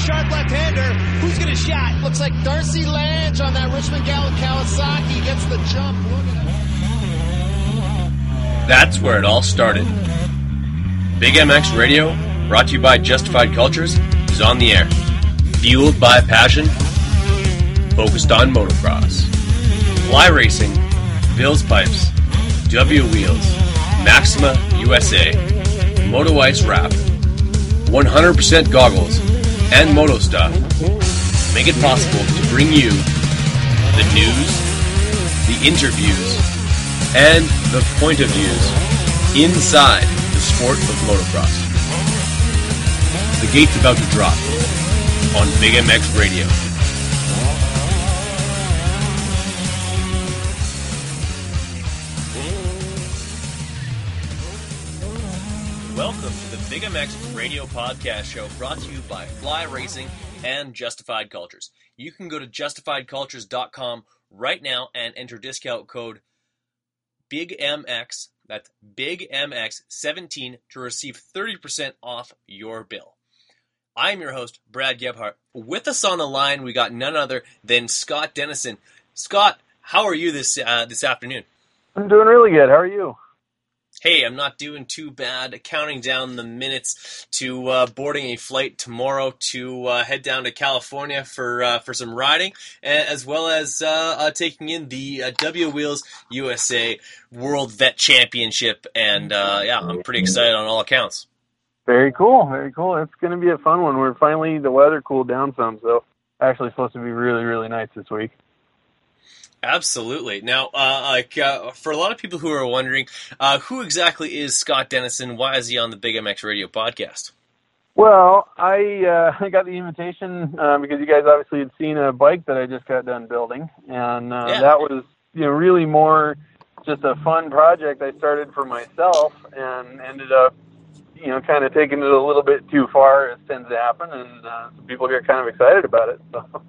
sharp left-hander. Who's going to shot? Looks like Darcy Lange on that Richmond Gallon Kawasaki gets the jump. Look at that. That's where it all started. Big MX Radio, brought to you by Justified Cultures, is on the air. Fueled by passion, focused on motocross. Fly Racing, Bill's Pipes, W Wheels, Maxima USA, MotoWise Wrap, 100% Goggles, and Moto Stuff make it possible to bring you the news, the interviews, and the point of views inside the sport of motocross. The gate's about to drop on Big MX Radio. Welcome to the Big MX Radio Podcast Show, brought to you by Fly Racing and Justified Cultures. You can go to JustifiedCultures.com right now and enter discount code BIGMX, that's BIGMX17, to receive 30% off your bill. I'm your host, Brad Gebhart. With us on the line, we got none other than Scott Dennison. Scott, how are you this afternoon? I'm doing really good. How are you? Hey, I'm not doing too bad. Counting down the minutes to boarding a flight tomorrow to head down to California for some riding, as well as taking in the W Wheels USA World Vet Championship. And yeah, I'm pretty excited on all accounts. Very cool, very cool. It's going to be a fun one. We're finally, the weather cooled down some, so actually supposed to be really, really nice this week. Absolutely. Now, for a lot of people who are wondering, who exactly is Scott Dennison? Why is he on the Big MX Radio podcast? Well, I got the invitation because you guys obviously had seen a bike that I just got done building, and that was really more just a fun project I started for myself and ended up kind of taking it a little bit too far, as tends to happen, and people here are kind of excited about it. So.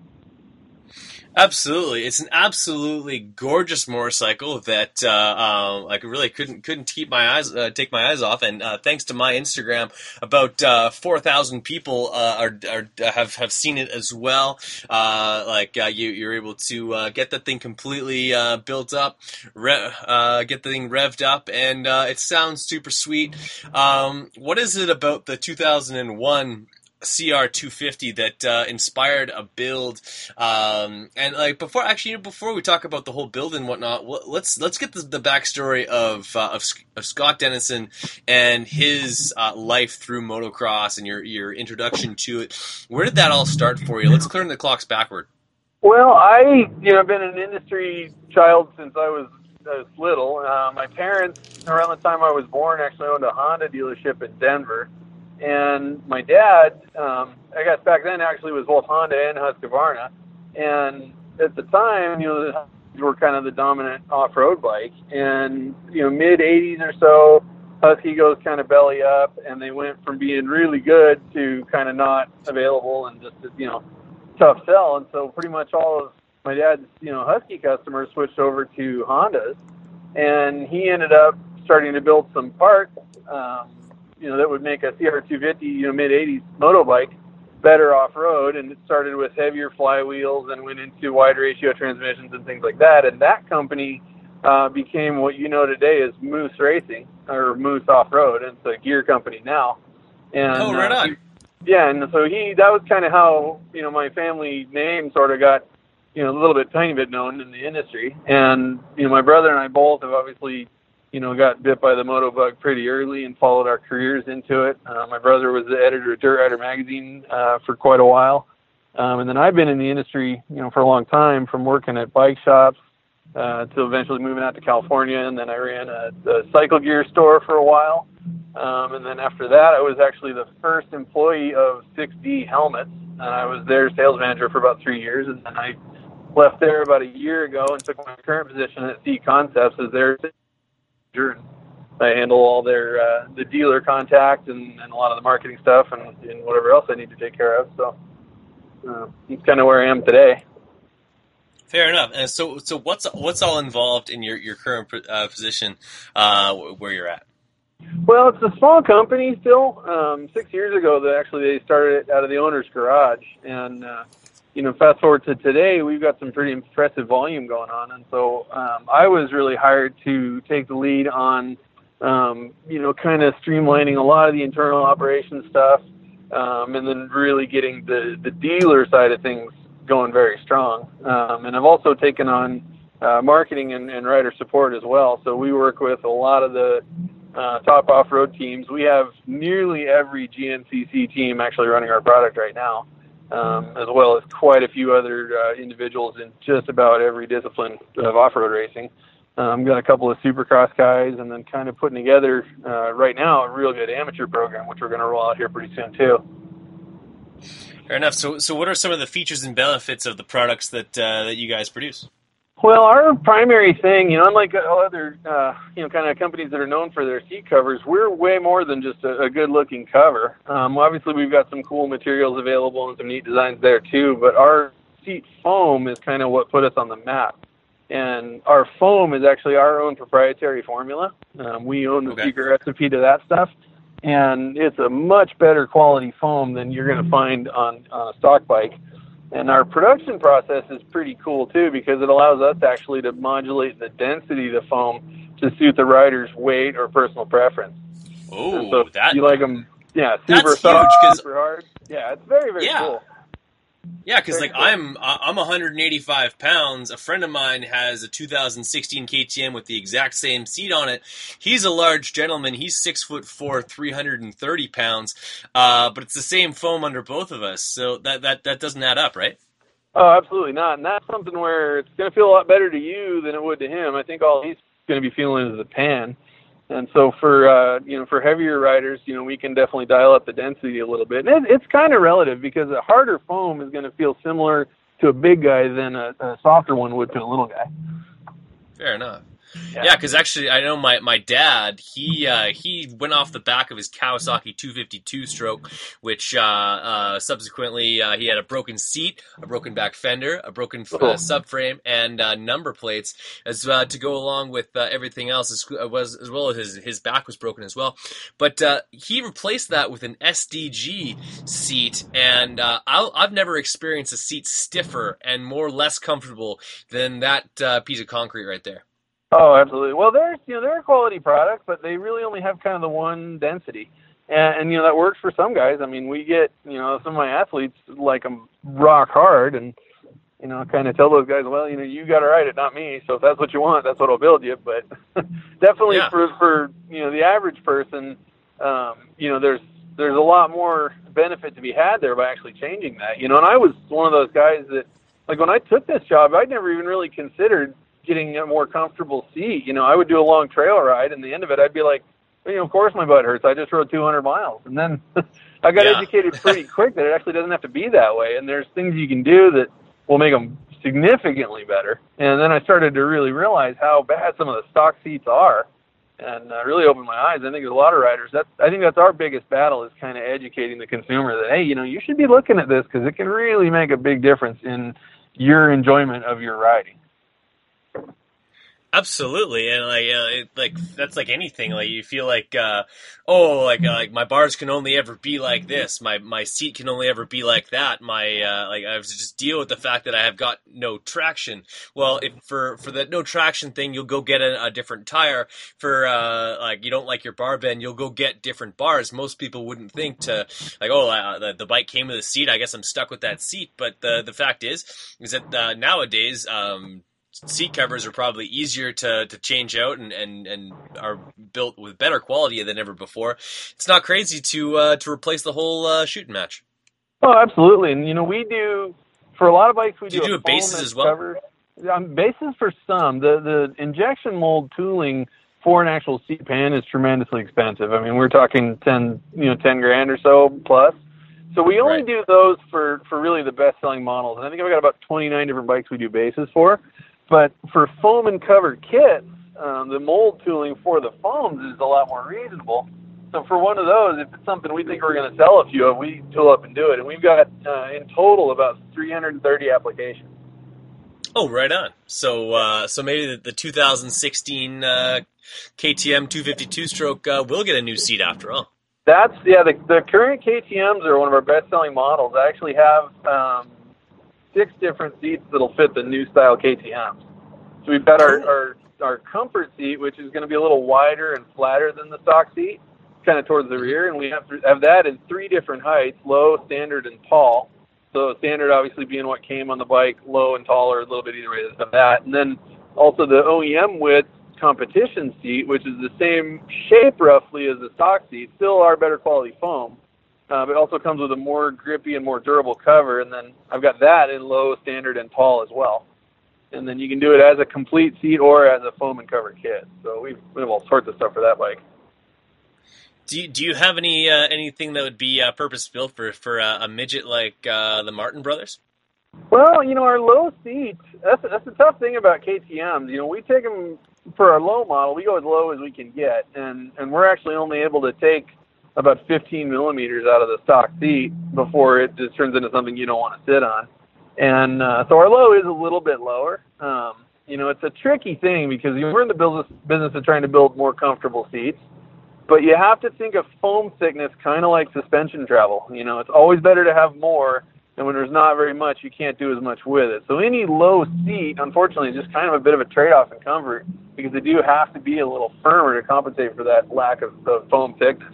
Absolutely. It's an absolutely gorgeous motorcycle that I really couldn't take my eyes off. And thanks to my Instagram, about 4,000 people have seen it as well. You're able to get that thing completely built up, get the thing revved up, and it sounds super sweet. What is it about the 2001 CR250 that inspired a build? And before we talk about the whole build and whatnot, let's get the backstory of Scott Dennison and his life through motocross and your introduction to it. Where did that all start for you? Let's turn the clocks backward. Well, I've been an industry child since I was little. My parents, around the time I was born, actually owned a Honda dealership in Denver. And my dad, I guess back then actually was both Honda and Husqvarna. And at the time, the Huskies were kind of the dominant off-road bike. And, mid-'80s or so, Husky goes kind of belly up, and they went from being really good to kind of not available and just, tough sell. And so pretty much all of my dad's, Husky customers switched over to Hondas. And he ended up starting to build some parts, that would make a CR250, mid-'80s motobike better off-road, and it started with heavier flywheels and went into wide-ratio transmissions and things like that, and that company became what you know today as Moose Racing, or Moose Off-Road, and it's a gear company now. And, right on. That was kind of how, my family name sort of got, a little bit, tiny bit known in the industry, and, my brother and I both have obviously got bit by the moto bug pretty early and followed our careers into it. My brother was the editor of Dirt Rider Magazine for quite a while. And then I've been in the industry, for a long time, from working at bike shops to eventually moving out to California. And then I ran a Cycle Gear store for a while. And then after that, I was actually the first employee of 6D Helmets. And I was their sales manager for about 3 years. And then I left there about a year ago and took my current position at C Concepts as their and I handle all their the dealer contact and a lot of the marketing stuff and whatever else I need to take care of. So that's kind of where I am today. Fair enough. And so what's all involved in your current position where you're at? Well, it's a small company still. 6 years ago, they started it out of the owner's garage. And, fast forward to today, we've got some pretty impressive volume going on. And so I was really hired to take the lead on, kind of streamlining a lot of the internal operations stuff, and then really getting the dealer side of things going very strong. And I've also taken on marketing and rider support as well. So we work with a lot of the top off-road teams. We have nearly every GNCC team actually running our product right now, as well as quite a few other individuals in just about every discipline of off-road racing. I've got a couple of Supercross guys, and then kind of putting together right now a real good amateur program, which we're going to roll out here pretty soon too. Fair enough. So what are some of the features and benefits of the products that you guys produce? Well, our primary thing, unlike other, kind of companies that are known for their seat covers, we're way more than just a good-looking cover. Obviously, we've got some cool materials available and some neat designs there, too, but our seat foam is kind of what put us on the map. And our foam is actually our own proprietary formula. We own the secret recipe to that stuff, and it's a much better quality foam than you're going to find on a stock bike. And our production process is pretty cool, too, because it allows us actually to modulate the density of the foam to suit the rider's weight or personal preference. Oh, so that... You like them, super soft, super hard. Yeah, it's very, very cool. Yeah, because, cool. I'm 185 pounds. A friend of mine has a 2016 KTM with the exact same seat on it. He's a large gentleman. He's 6'4", 330 pounds. But it's the same foam under both of us, so that doesn't add up, right? Oh, absolutely not. And that's something where it's going to feel a lot better to you than it would to him. I think all he's going to be feeling is the pan. And so for heavier riders, we can definitely dial up the density a little bit. And it's kind of relative because a harder foam is going to feel similar to a big guy than a softer one would to a little guy. Fair enough. Yeah, because actually I know my dad, he went off the back of his Kawasaki 252 stroke, which subsequently he had a broken seat, a broken back fender, a broken subframe, and number plates as to go along with everything else, as well as his back was broken as well. But he replaced that with an SDG seat, and I've never experienced a seat stiffer and less comfortable than that piece of concrete right there. Oh, absolutely. Well, they're a quality product, but they really only have kind of the one density. And that works for some guys. I mean, we get, some of my athletes like them rock hard and, kind of tell those guys, well, you got to ride it, not me. So if that's what you want, that's what I'll build you. But definitely for the average person, there's a lot more benefit to be had there by actually changing that. And I was one of those guys that, like, when I took this job, I'd never even really considered getting a more comfortable seat. I would do a long trail ride, and the end of it, I'd be like, of course my butt hurts. I just rode 200 miles. And then I got educated pretty quick that it actually doesn't have to be that way. And there's things you can do that will make them significantly better. And then I started to really realize how bad some of the stock seats are, and really opened my eyes. I think there's a lot of riders. I think that's our biggest battle, is kind of educating the consumer that, hey, you should be looking at this because it can really make a big difference in your enjoyment of your riding. Absolutely, and that's like anything. Like, you feel like, my bars can only ever be like this. My seat can only ever be like that. I have to just deal with the fact that I have got no traction. Well, if for that no traction thing, you'll go get a different tire. For you don't like your bar bend, you'll go get different bars. Most people wouldn't think to the bike came with a seat. I guess I'm stuck with that seat. But the fact is that nowadays, seat covers are probably easier to change out and are built with better quality than ever before. It's not crazy to replace the whole shooting match. Oh, absolutely. And, we do, for a lot of bikes, do you do a bases as well? Cover. Bases for some. The injection mold tooling for an actual seat pan is tremendously expensive. I mean, we're talking 10 grand or so plus. So we only do those for really the best-selling models. And I think I've got about 29 different bikes we do bases for. But for foam and cover kits, the mold tooling for the foams is a lot more reasonable. So for one of those, if it's something we think we're going to sell a few of, we tool up and do it. And we've got, in total, about 330 applications. Oh, right on. So so maybe the 2016 KTM 252-stroke will get a new seat after all. That's, yeah, the current KTMs are one of our best-selling models. I actually have 6 different seats that'll fit the new style KTMs. So we've got our comfort seat, which is going to be a little wider and flatter than the stock seat, kind of towards the rear, and we have that in 3 different heights, low, standard, and tall. So standard obviously being what came on the bike, low and tall are a little bit either way of that. And then also the OEM width competition seat, which is the same shape roughly as the stock seat, still are better quality foam, but also comes with a more grippy and more durable cover. And then I've got that in low, standard, and tall as well. And then you can do it as a complete seat or as a foam and cover kit. So we have all sorts of stuff for that bike. Do you have any anything that would be purpose-built for a midget like the Martin brothers? Well, you know, our low seat, that's the tough thing about KTMs. You know, we take them for our low model, we go as low as we can get, and we're actually only able to take about 15 millimeters out of the stock seat before it just turns into something you don't want to sit on. And so our low is a little bit lower. You know, it's a tricky thing because we're in the business of trying to build more comfortable seats. But you have to think of foam thickness kind of like suspension travel. You know, it's always better to have more, and when there's not very much, you can't do as much with it. So any low seat, unfortunately, is just kind of a bit of a trade-off in comfort because they do have to be a little firmer to compensate for that lack of foam thickness.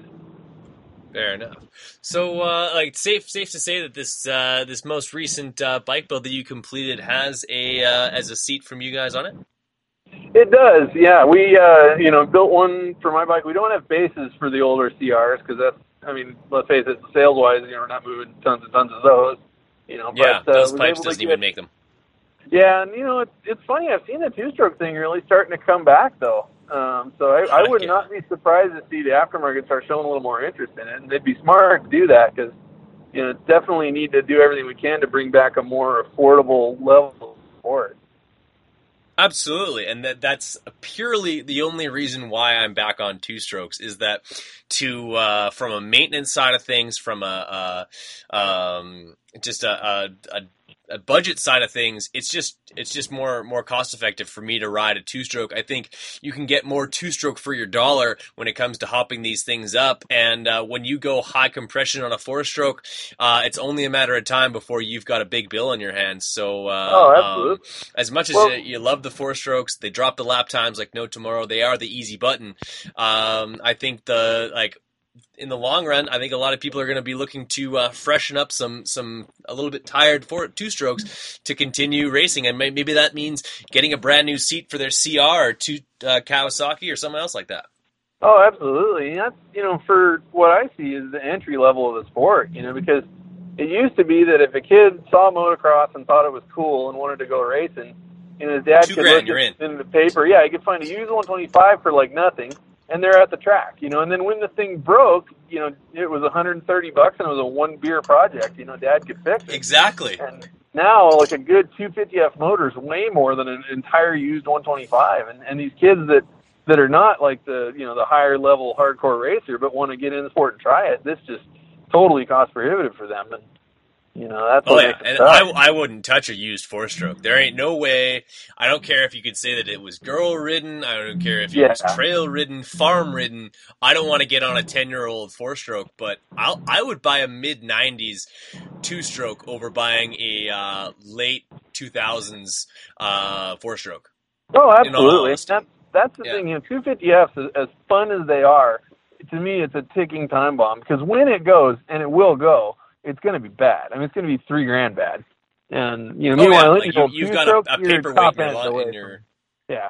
Fair enough. So, safe to say that this most recent bike build that you completed has a seat from you guys on it? It does, yeah. We, built one for my bike. We don't have bases for the older CRs because let's face it, sales-wise, we're not moving tons and tons of those. Yeah, but, those pipes doesn't even make them. Yeah, and, it's funny. I've seen the two-stroke thing really starting to come back, though. So I would not be surprised to see the aftermarket start showing a little more interest in it, and they'd be smart to do that because, definitely need to do everything we can to bring back a more affordable level of support. Absolutely, and that's purely the only reason why I'm back on two strokes is that from a maintenance side of things, from a budget side of things, it's just more cost effective for me to ride a two stroke. I think you can get more two stroke for your dollar when it comes to hopping these things up. And when you go high compression on a four stroke, it's only a matter of time before you've got a big bill on your hands. So as much as you love the four strokes, they drop the lap times like no tomorrow. They are the easy button. I think in the long run, I think a lot of people are going to be looking to freshen up some a little bit tired two strokes to continue racing, and maybe that means getting a brand new seat for their CR to Kawasaki or someone else like that. Oh, absolutely! And that's for what I see is the entry level of the sport. Because it used to be that if a kid saw motocross and thought it was cool and wanted to go racing, and his dad could look in the paper, yeah, he could find a used 125 for like nothing. And they're at the track, and then when the thing broke, it was $130 and it was a one-beer project, Dad could fix it. Exactly. And now, like a good 250F motor is way more than an entire used 125, and these kids that are not like the, the higher-level hardcore racer but want to get in the sport and try it, this just totally cost prohibitive for them, and... that's and I wouldn't touch a used four-stroke. There ain't no way. I don't care if you could say that it was girl-ridden. I don't care if it was trail-ridden, farm-ridden. I don't want to get on a 10-year-old four-stroke, but I would buy a mid-'90s two-stroke over buying a late 2000s four-stroke. Oh, absolutely. That's the thing. 250Fs, as fun as they are, to me it's a ticking time bomb because when it goes, and it will go, it's going to be bad. It's going to be $3,000 bad. And, meanwhile, you've got a paperweight in your... Yeah.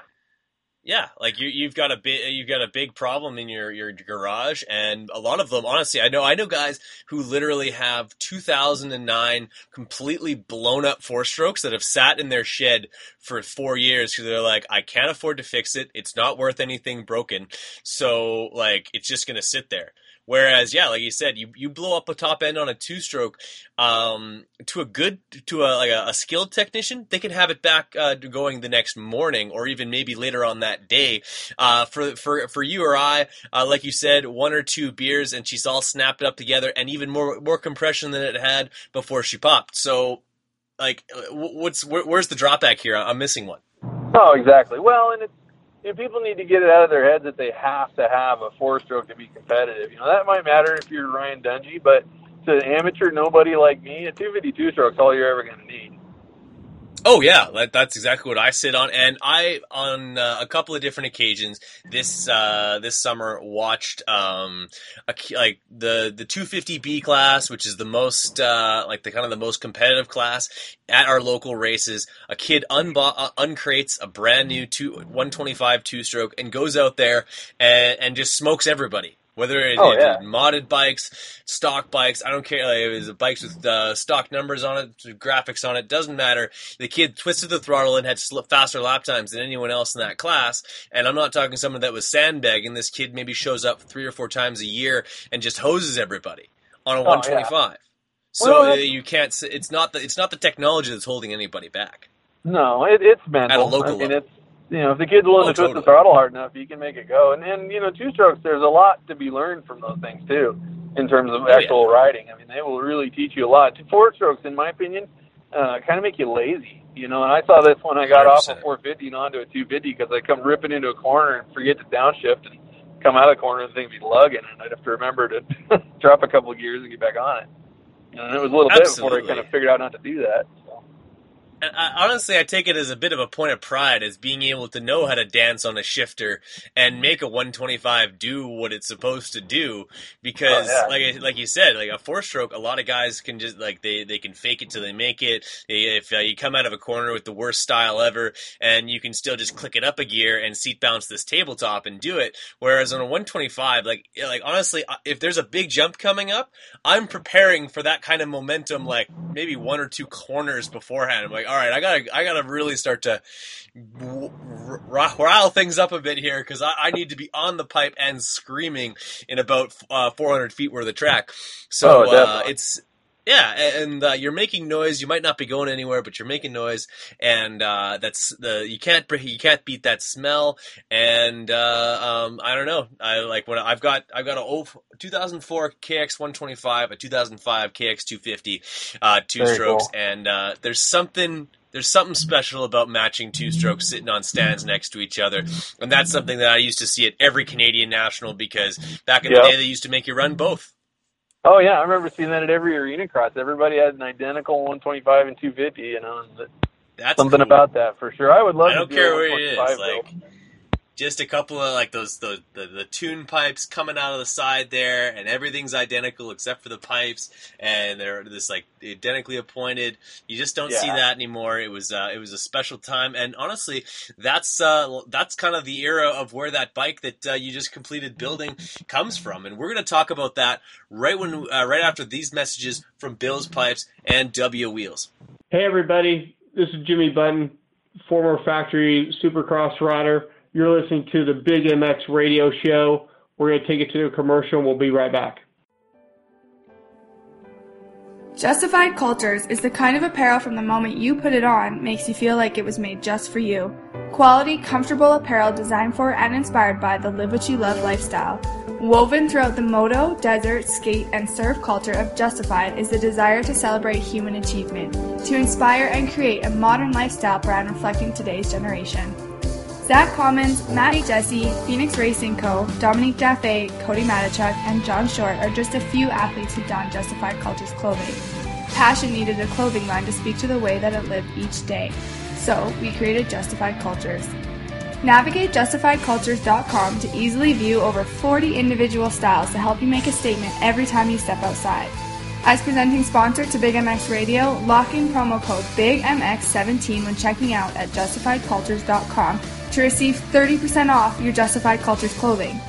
Yeah, you've got a big problem in your garage, and a lot of them, honestly, I know guys who literally have 2009 completely blown up four strokes that have sat in their shed for 4 years because they're like, I can't afford to fix it. It's not worth anything broken, so it's just gonna sit there. Whereas, like you said, you blow up a top end on a two stroke to a skilled technician, they can have it back going the next morning or even maybe later on that day. For you or I, like you said, one or two beers and she's all snapped up together and even more compression than it had before she popped. So like, where's the drawback here? I'm missing one. Oh, exactly. Well, and it's, you know, people need to get it out of their heads that they have to have a four-stroke to be competitive. You know, that might matter if you're Ryan Dungey, but to an amateur nobody like me, a 252-stroke's all you're ever going to need. Oh, yeah, that's exactly what I sit on. And I, on a couple of different occasions this summer, watched the 250B class, which is the most the most competitive class at our local races. A kid uncrates a brand new 125 two-stroke and goes out there and just smokes everybody. Whether it is modded bikes, stock bikes, I don't care. Like, it was bikes with stock numbers on it, graphics on it, doesn't matter. The kid twisted the throttle and had faster lap times than anyone else in that class. And I'm not talking someone that was sandbagging. This kid maybe shows up 3 or 4 times a year and just hoses everybody on a 125. Yeah. So you can't. It's not the technology that's holding anybody back. No, it's mental at a local level. You know, if the kid's willing to twist the throttle hard enough, you can make it go. And then, you know, two-strokes, there's a lot to be learned from those things, too, in terms of actual riding. I mean, they will really teach you a lot. Four-strokes, in my opinion, kind of make you lazy, you know. And I saw this when I got 100%. Off of 450 and onto a 250 because I come ripping into a corner and forget to downshift and come out of the corner and the thing would be lugging. And I'd have to remember to drop a couple of gears and get back on it. And it was a little bit before I kind of figured out not to do that. And I take it as a bit of a point of pride as being able to know how to dance on a shifter and make a 125 do what it's supposed to do, because like you said, like a four-stroke, a lot of guys can just, like, they can fake it till they make it. If you come out of a corner with the worst style ever, and you can still just click it up a gear and seat bounce this tabletop and do it. Whereas on a 125, like honestly, if there's a big jump coming up, I'm preparing for that kind of momentum, like maybe 1 or 2 corners beforehand. I'm like, all right, I gotta really start to rile things up a bit here, because I need to be on the pipe and screaming in about 400 feet worth of track. So you're making noise. You might not be going anywhere, but you're making noise, and that's you can't beat that smell. And I don't know. I like when I've got a 2004 KX 125, a 2005 KX 250, two-strokes, cool. And there's something special about matching two-strokes sitting on stands next to each other, and that's something that I used to see at every Canadian National, because back in the day they used to make you run both. Oh, yeah, I remember seeing that at every arena cross. Everybody had an identical 125 and 250, you know. That's something cool about that, for sure. I would love to do it. I don't care where it is. Like, just a couple of, like, those the tune pipes coming out of the side there, and everything's identical except for the pipes, and they're this, like, identically appointed. You just don't see that anymore. It was a special time, and honestly, that's kind of the era of where that bike that you just completed building comes from, and we're going to talk about that right after these messages from Bill's Pipes and W Wheels. Hey everybody, this is Jimmy Button, former factory Supercross rider. You're listening to the Big MX Radio Show. We're going to take it to a commercial, and we'll be right back. Justified Cultures is the kind of apparel from the moment you put it on makes you feel like it was made just for you. Quality, comfortable apparel designed for and inspired by the Live What You Love lifestyle. Woven throughout the moto, desert, skate, and surf culture of Justified is the desire to celebrate human achievement, to inspire and create a modern lifestyle brand reflecting today's generation. Zach Commons, Matty Jesse, Phoenix Racing Co., Dominique Jaffe, Cody Matichuk, and John Short are just a few athletes who don Justified Cultures clothing. Passion needed a clothing line to speak to the way that it lived each day, so we created Justified Cultures. Navigate JustifiedCultures.com to easily view over 40 individual styles to help you make a statement every time you step outside. As presenting sponsor to Big MX Radio, lock in promo code BIGMX17 when checking out at JustifiedCultures.com to receive 30% off your Justified Cultures clothing.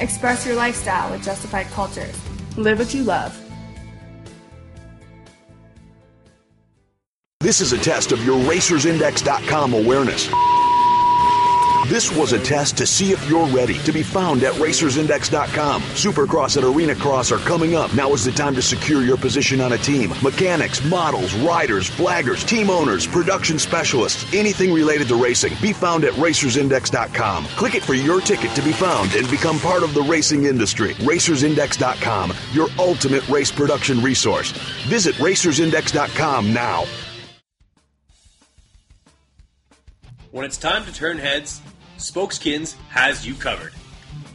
Express your lifestyle with Justified Cultures. Live what you love. This is a test of your RacersIndex.com awareness. This was a test to see if you're ready to be found at RacersIndex.com. Supercross and Arena Cross are coming up. Now is the time to secure your position on a team. Mechanics, models, riders, flaggers, team owners, production specialists, anything related to racing, be found at RacersIndex.com. Click it for your ticket to be found and become part of the racing industry. RacersIndex.com, your ultimate race production resource. Visit RacersIndex.com now. When it's time to turn heads, Spokeskins has you covered.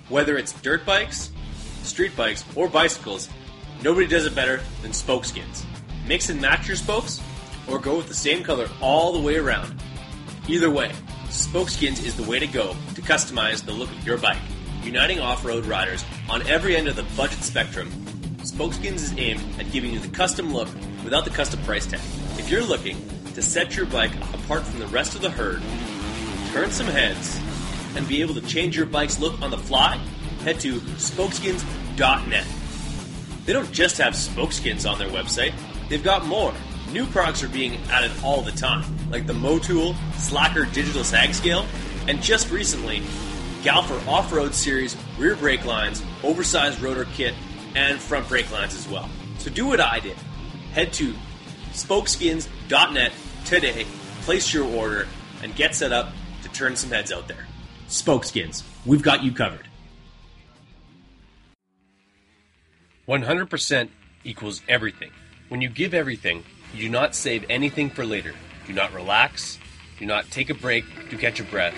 Whether it's dirt bikes, street bikes, or bicycles, nobody does it better than Spokeskins. Mix and match your spokes, or go with the same color all the way around. Either way, Spokeskins is the way to go to customize the look of your bike. Uniting off-road riders on every end of the budget spectrum, Spokeskins is aimed at giving you the custom look without the custom price tag. If you're looking to set your bike apart from the rest of the herd, turn some heads, and be able to change your bike's look on the fly, head to Spokeskins.net. They don't just have Spokeskins on their website, they've got more. New products are being added all the time, like the MoTool, Slacker Digital Sag Scale, and just recently, Galfer Off-Road Series rear brake lines, oversized rotor kit, and front brake lines as well. So do what I did. Head to Spokeskins.net today, place your order, and get set up to turn some heads out there. Spokeskins, we've got you covered. 100% equals everything. When you give everything, you do not save anything for later. Do not relax. Do not take a break to catch your breath.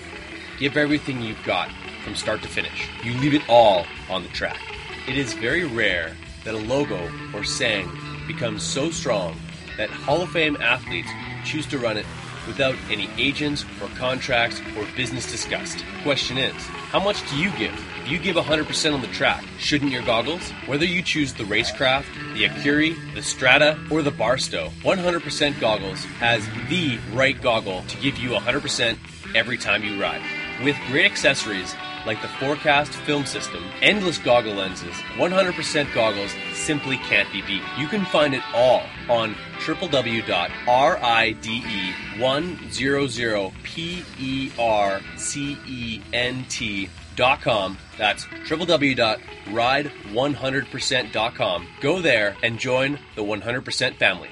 Give everything you've got from start to finish. You leave it all on the track. It is very rare that a logo or saying becomes so strong that Hall of Fame athletes choose to run it without any agents or contracts or business discussed. The question is, how much do you give? If you give 100% on the track, shouldn't your goggles? Whether you choose the Racecraft, the Acuri, the Strata, or the Barstow, 100% Goggles has the right goggle to give you 100% every time you ride. With great accessories like the Forecast film system, endless goggle lenses, 100% Goggles simply can't be beat. You can find it all on ride100percent.com. That's www.ride100percent.com. Go there and join the 100% family.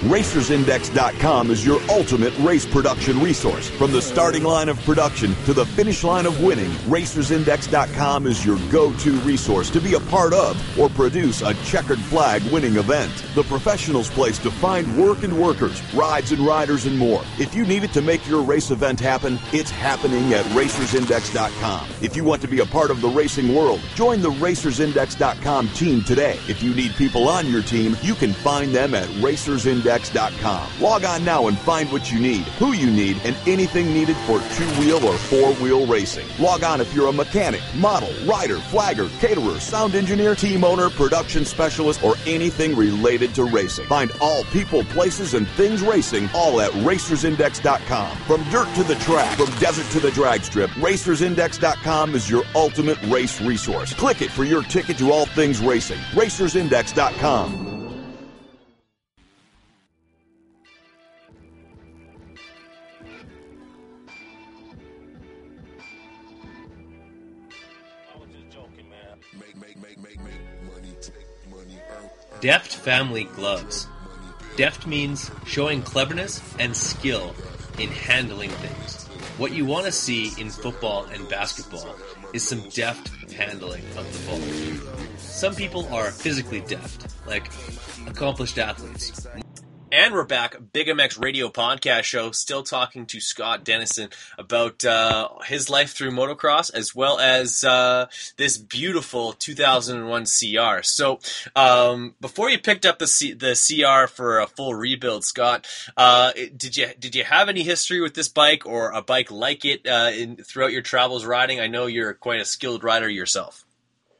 RacersIndex.com is your ultimate race production resource. From the starting line of production to the finish line of winning, RacersIndex.com is your go-to resource to be a part of or produce a checkered flag winning event. The professional's place to find work and workers, rides and riders, and more. If you need it to make your race event happen, it's happening at RacersIndex.com. If you want to be a part of the racing world, join the RacersIndex.com team today. If you need people on your team, you can find them at RacersIndex.com. Log on now and find what you need, who you need, and anything needed for two-wheel or four-wheel racing. Log on if you're a mechanic, model, rider, flagger, caterer, sound engineer, team owner, production specialist, or anything related to racing. Find all people, places, and things racing all at RacersIndex.com. From dirt to the track, from desert to the drag strip, RacersIndex.com is your ultimate race resource. Click it for your ticket to all things racing. RacersIndex.com. Deft Family Gloves. Deft means showing cleverness and skill in handling things. What you want to see in football and basketball is some deft handling of the ball. Some people are physically deft, like accomplished athletes. And we're back, Big MX Radio Podcast Show, still talking to Scott Dennison about his life through motocross, as well as this beautiful 2001 CR. So before you picked up the CR for a full rebuild, Scott, did you have any history with this bike or a bike like it throughout your travels riding? I know you're quite a skilled rider yourself.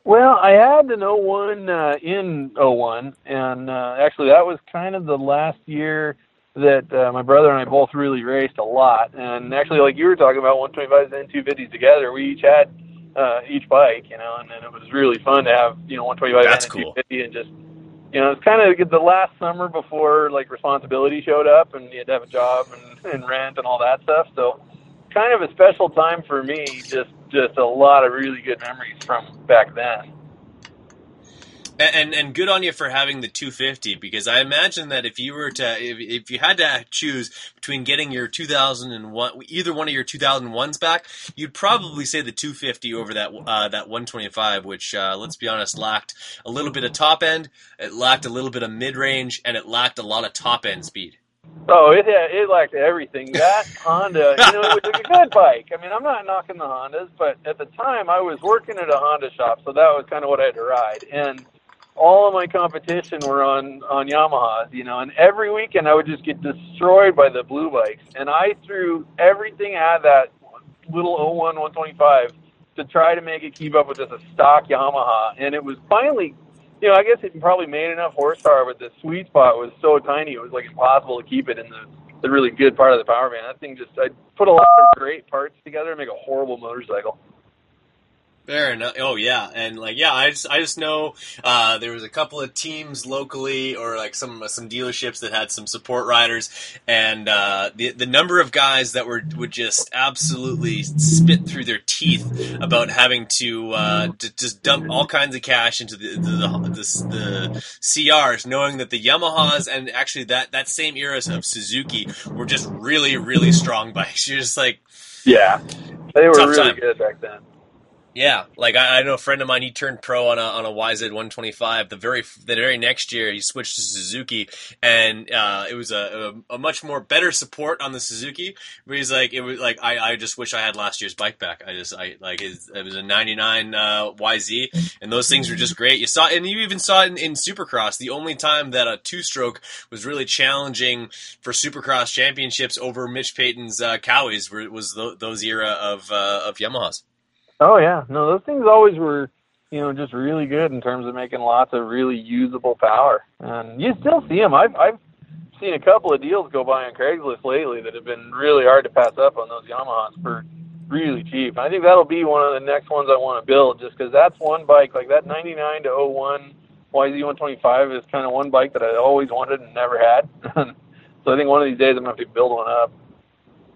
Well, I had an 01 in 01, and actually that was kind of the last year that my brother and I both really raced a lot. And actually, like you were talking about, 125s and 250s together, we each had each bike, you know, and it was really fun to have, you know, 125 and 250, and just, you know, it's kind of the last summer before, like, responsibility showed up, and you had to have a job and rent and all that stuff, so kind of a special time for me, just a lot of really good memories from back then. And good on you for having the 250, because I imagine that if you were to if you had to choose between getting your 2001 either one of your 2001s back, you'd probably say the 250 over that that 125, which let's be honest, lacked a little bit of top end, it lacked a little bit of mid range, and it lacked a lot of top end speed. Oh, it lacked everything. That Honda, it was a good bike. I mean, I'm not knocking the Hondas, but at the time I was working at a Honda shop, so that was kind of what I had to ride. And all of my competition were on Yamahas, and every weekend I would just get destroyed by the blue bikes. And I threw everything at that little 01 125 to try to make it keep up with just a stock Yamaha. And it was finally, I guess it probably made enough horsepower, but the sweet spot was so tiny, it was like impossible to keep it in the really good part of the power band. That thing I put a lot of great parts together and make a horrible motorcycle. Fair enough. Oh yeah, and I just know there was a couple of teams locally, or like some dealerships that had some support riders, and the number of guys that would just absolutely spit through their teeth about having to just dump all kinds of cash into the CRs, knowing that the Yamahas and actually that same era of Suzuki were just really, really strong bikes. You're just like, yeah, they were really good back then. Yeah, like I know a friend of mine, he turned pro on a YZ 125. The very next year, he switched to Suzuki, and it was a much more better support on the Suzuki. But he's like, it was like I just wish I had last year's bike back. It was a 99 YZ, and those things were just great. You even saw it in Supercross. The only time that a two-stroke was really challenging for Supercross championships over Mitch Payton's Cowies was those era of Yamahas. Oh, yeah. No, those things always were, just really good in terms of making lots of really usable power. And you still see them. I've seen a couple of deals go by on Craigslist lately that have been really hard to pass up on those Yamahas for really cheap. And I think that'll be one of the next ones I want to build, just because that's one bike. Like that 99 to 01 YZ125 is kind of one bike that I always wanted and never had. So I think one of these days I'm going to have to build one up.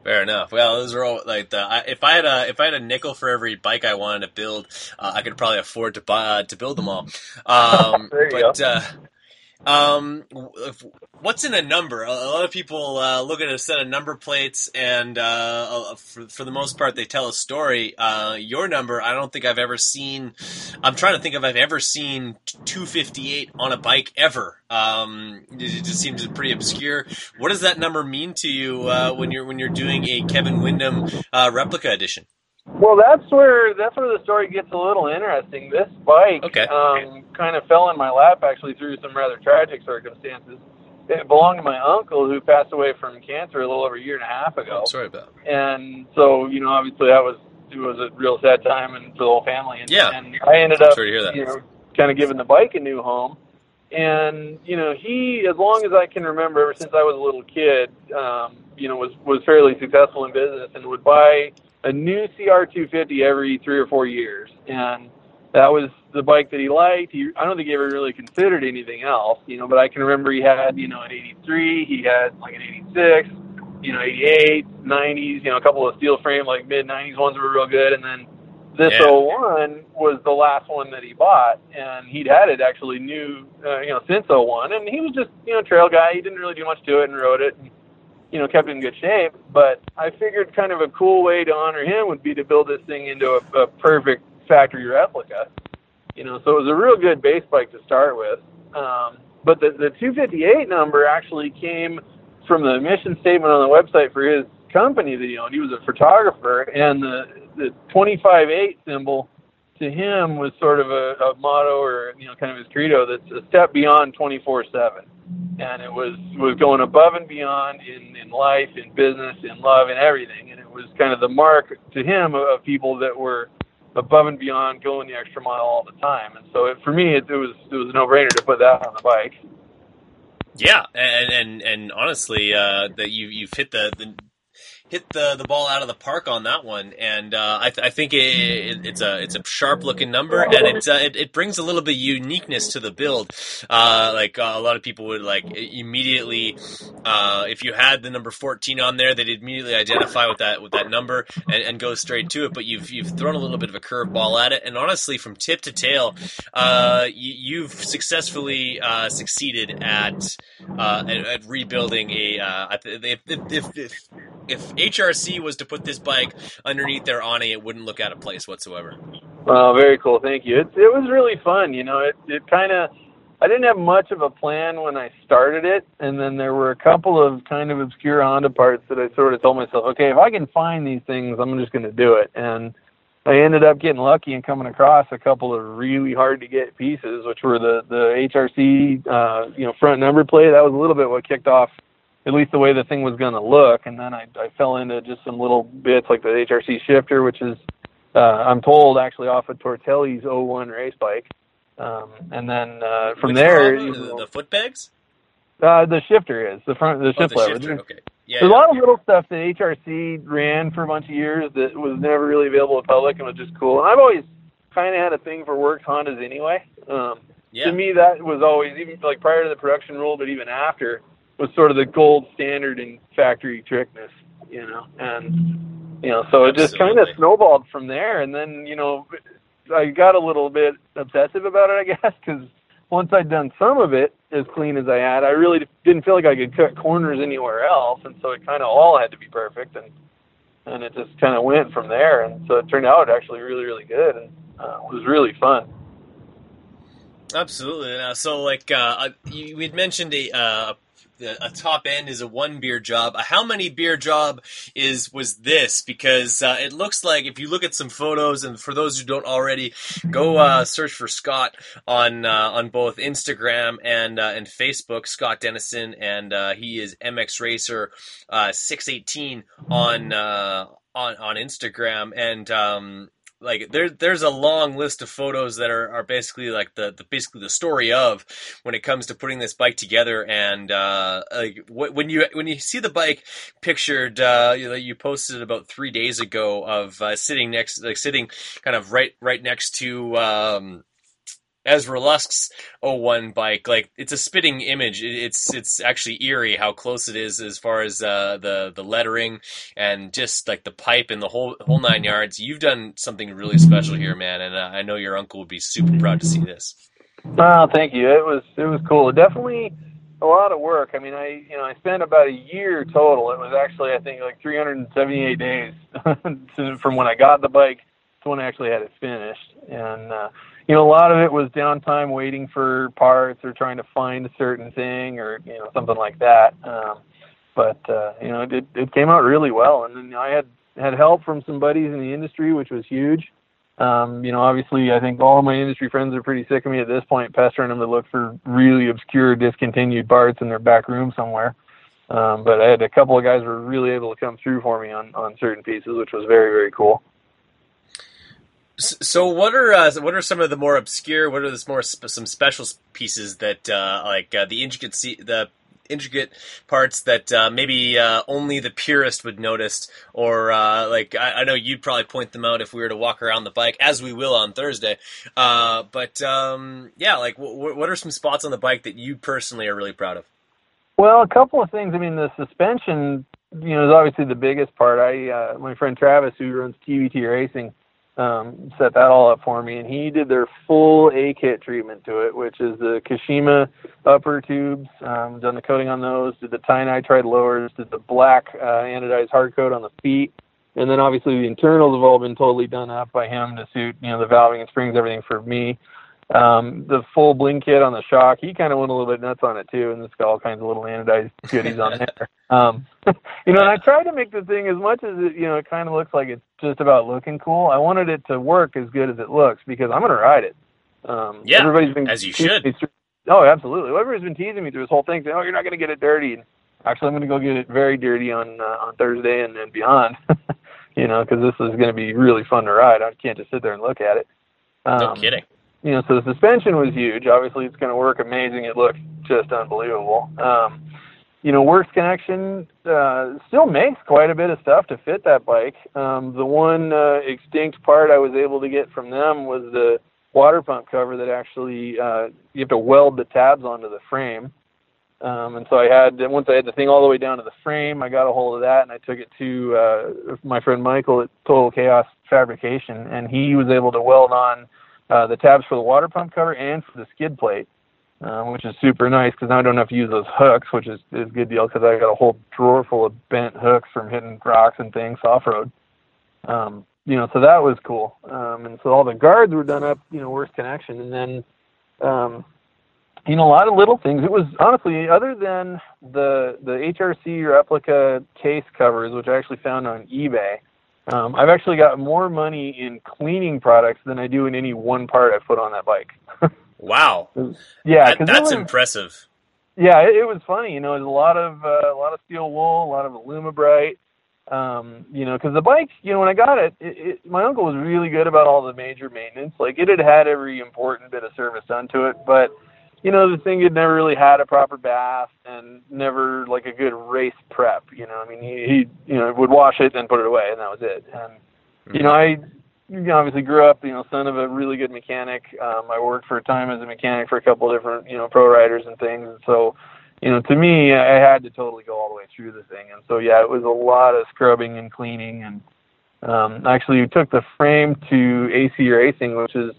Fair enough. Well, those are all like if I had a nickel for every bike I wanted to build, I could probably afford to buy to build them all. What's in a number? A lot of people look at a set of number plates, and for the most part, they tell a story. Your number, I don't think I've ever seen. I'm trying to think if I've ever seen 258 on a bike ever. It just seems pretty obscure. What does that number mean to you when you're doing a Kevin Windham replica edition? Well, that's where the story gets a little interesting. This bike kind of fell in my lap, actually, through some rather tragic circumstances. It belonged to my uncle, who passed away from cancer a little over a year and a half ago. Oh, sorry about that. And so, obviously it was a real sad time, and for the whole family. And, yeah. And I ended up, kind of giving the bike a new home. And, he, as long as I can remember, ever since I was a little kid, was fairly successful in business and would buy a new CR250 every 3 or 4 years, and that was the bike that he liked. I don't think he ever really considered anything else, but I can remember he had, an 83, he had like an 86, 88, 90s, a couple of steel frame, like mid-90s ones were real good, and then this 01 was the last one that he bought, and he'd had it actually new, since 01, and he was just, trail guy, he didn't really do much to it and rode it, and, kept in good shape. But I figured kind of a cool way to honor him would be to build this thing into a perfect factory replica. So it was a real good base bike to start with. But the 258 number actually came from the mission statement on the website for his company that he owned. He was a photographer, and the 25-8 symbol to him was sort of a motto, or, kind of his credo, that's a step beyond 24/7. And it was going above and beyond in life, in business, in love, in everything. And it was kind of the mark to him of people that were above and beyond, going the extra mile all the time. And so for me, it was a no-brainer to put that on the bike. Yeah, and honestly, that you've hit the ball out of the park on that one, and I think it's a sharp looking number, and it brings a little bit of uniqueness to the build. Like a lot of people would like immediately If you had the number 14 on there, they'd immediately identify with that number and go straight to it. But you've thrown a little bit of a curveball at it, and honestly, from tip to tail, you've successfully succeeded at rebuilding a. If HRC was to put this bike underneath their awning, it wouldn't look out of place whatsoever. Well, very cool. Thank you. It was really fun. You know, it kind of. I didn't have much of a plan when I started it, and then there were a couple of kind of obscure Honda parts that I sort of told myself, okay, if I can find these things, I'm just going to do it. And I ended up getting lucky and coming across a couple of really hard-to-get pieces, which were the HRC front number plate. That was a little bit what kicked off at least the way the thing was going to look. And then I fell into just some little bits like the HRC shifter, which is, I'm told, actually off of Tortelli's 01 race bike. And then from which there, the foot pegs, the shifter is the front, the shift lever. Okay. Yeah, there's a lot of little stuff that HRC ran for a bunch of years that was never really available to public and was just cool. And I've always kind of had a thing for works Hondas anyway. To me, that was always, even like prior to the production rule, but even after, was sort of the gold standard in factory trickness, you know, and you know, so it just kind of snowballed from there. And then I got a little bit obsessive about it, I guess, because once I'd done some of it as clean as I had, I really didn't feel like I could cut corners anywhere else, and so it kind of all had to be perfect, and it just kind of went from there, and so it turned out actually really, really good, and it was really fun. Absolutely. So, you had mentioned a top end is a one beer job. A how many beer job was this? Because it looks like, if you look at some photos, and for those who don't already, go search for Scott on both Instagram and Facebook, Scott Dennison, and he is MX Racer 618 on Instagram, and there's a long list of photos that are basically like the story of when it comes to putting this bike together, and when you see the bike pictured, you posted about 3 days ago of sitting kind of right next to Ezra Lusk's 01 bike. Like, it's a spitting image. It's actually eerie how close it is as far as the lettering and just like the pipe and the whole nine yards. You've done something really special here, man, and I know your uncle would be super proud to see this. Oh, thank you. It was cool. Definitely a lot of work. I mean, I spent about a year total. It was actually, I think, like 378 days from when I got the bike to when I actually had it finished, and a lot of it was downtime waiting for parts or trying to find a certain thing or, something like that. It came out really well. And then I had help from some buddies in the industry, which was huge. Obviously, I think all of my industry friends are pretty sick of me at this point, pestering them to look for really obscure, discontinued parts in their back room somewhere. But I had a couple of guys who were really able to come through for me on certain pieces, which was very, very cool. So what are some of the more obscure? What are some special pieces that the intricate parts that maybe only the purist would notice? Or I know you'd probably point them out if we were to walk around the bike, as we will on Thursday. What are some spots on the bike that you personally are really proud of? Well, a couple of things. I mean, the suspension, is obviously the biggest part. I my friend Travis, who runs TVT Racing, set that all up for me, and he did their full A-kit treatment to it, which is the Kashima upper tubes, done the coating on those, did the tie-nitride lowers, did the black anodized hard coat on the feet, and then obviously the internals have all been totally done up by him to suit, the valving and springs, everything for me. The full bling kit on the shock, he kind of went a little bit nuts on it too, and it's got all kinds of little anodized goodies on there. And I tried to make the thing, as much as it, it kind of looks like it's just about looking cool, I wanted it to work as good as it looks, because I'm going to ride it. Everybody's been as you should. Oh, absolutely. Everybody's been teasing me through this whole thing, saying, oh, you're not going to get it dirty. And actually, I'm going to go get it very dirty on Thursday and then beyond, because this is going to be really fun to ride. I can't just sit there and look at it. No kidding. So the suspension was huge. Obviously, it's going to work amazing. It looks just unbelievable. Works Connection still makes quite a bit of stuff to fit that bike. The one extinct part I was able to get from them was the water pump cover that actually you have to weld the tabs onto the frame. And so I had, once I had the thing all the way down to the frame, I got a hold of that and I took it to my friend Michael at Total Chaos Fabrication, and he was able to weld on the tabs for the water pump cover and for the skid plate, which is super nice because now I don't have to use those hooks, which is a good deal because I got a whole drawer full of bent hooks from hitting rocks and things off-road. You know, so that was cool. And so all the guards were done up, you know, worst connection. And then, you know, a lot of little things. It was honestly, other than the HRC replica case covers, which I actually found on eBay, I've actually got more money in cleaning products than I do in any one part I put on that bike. Wow. Yeah. That's impressive. Yeah. It was funny. You know, there's a lot of steel wool, a lot of Alumabrite. You know, because the bike, you know, when I got it, my uncle was really good about all the major maintenance. Like, it had had every important bit of service done to it, but, you know, the thing had never really had a proper bath and never, like, a good race prep, you know. I mean, he you know, would wash it and put it away, and that was it. And, you know, I obviously grew up, you know, son of a really good mechanic. I worked for a time as a mechanic for a couple of different, you know, pro riders and things, and so, you know, to me, I had to totally go all the way through the thing. And so, yeah, it was a lot of scrubbing and cleaning. And actually, we took the frame to AC Racing, which is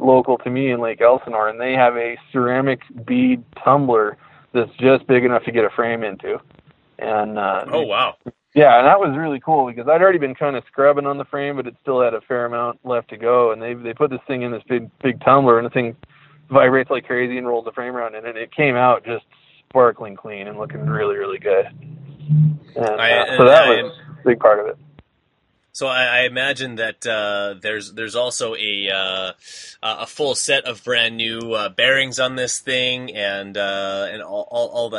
local to me in Lake Elsinore, and they have a ceramic bead tumbler that's just big enough to get a frame into. And oh, wow. Yeah, and that was really cool because I'd already been kind of scrubbing on the frame, but it still had a fair amount left to go. And they put this thing in this big tumbler, and the thing vibrates like crazy and rolls the frame around in it. And it came out just sparkling clean and looking really, really good. And, so that was a big part of it. So I imagine that there's also a full set of brand new bearings on this thing, and all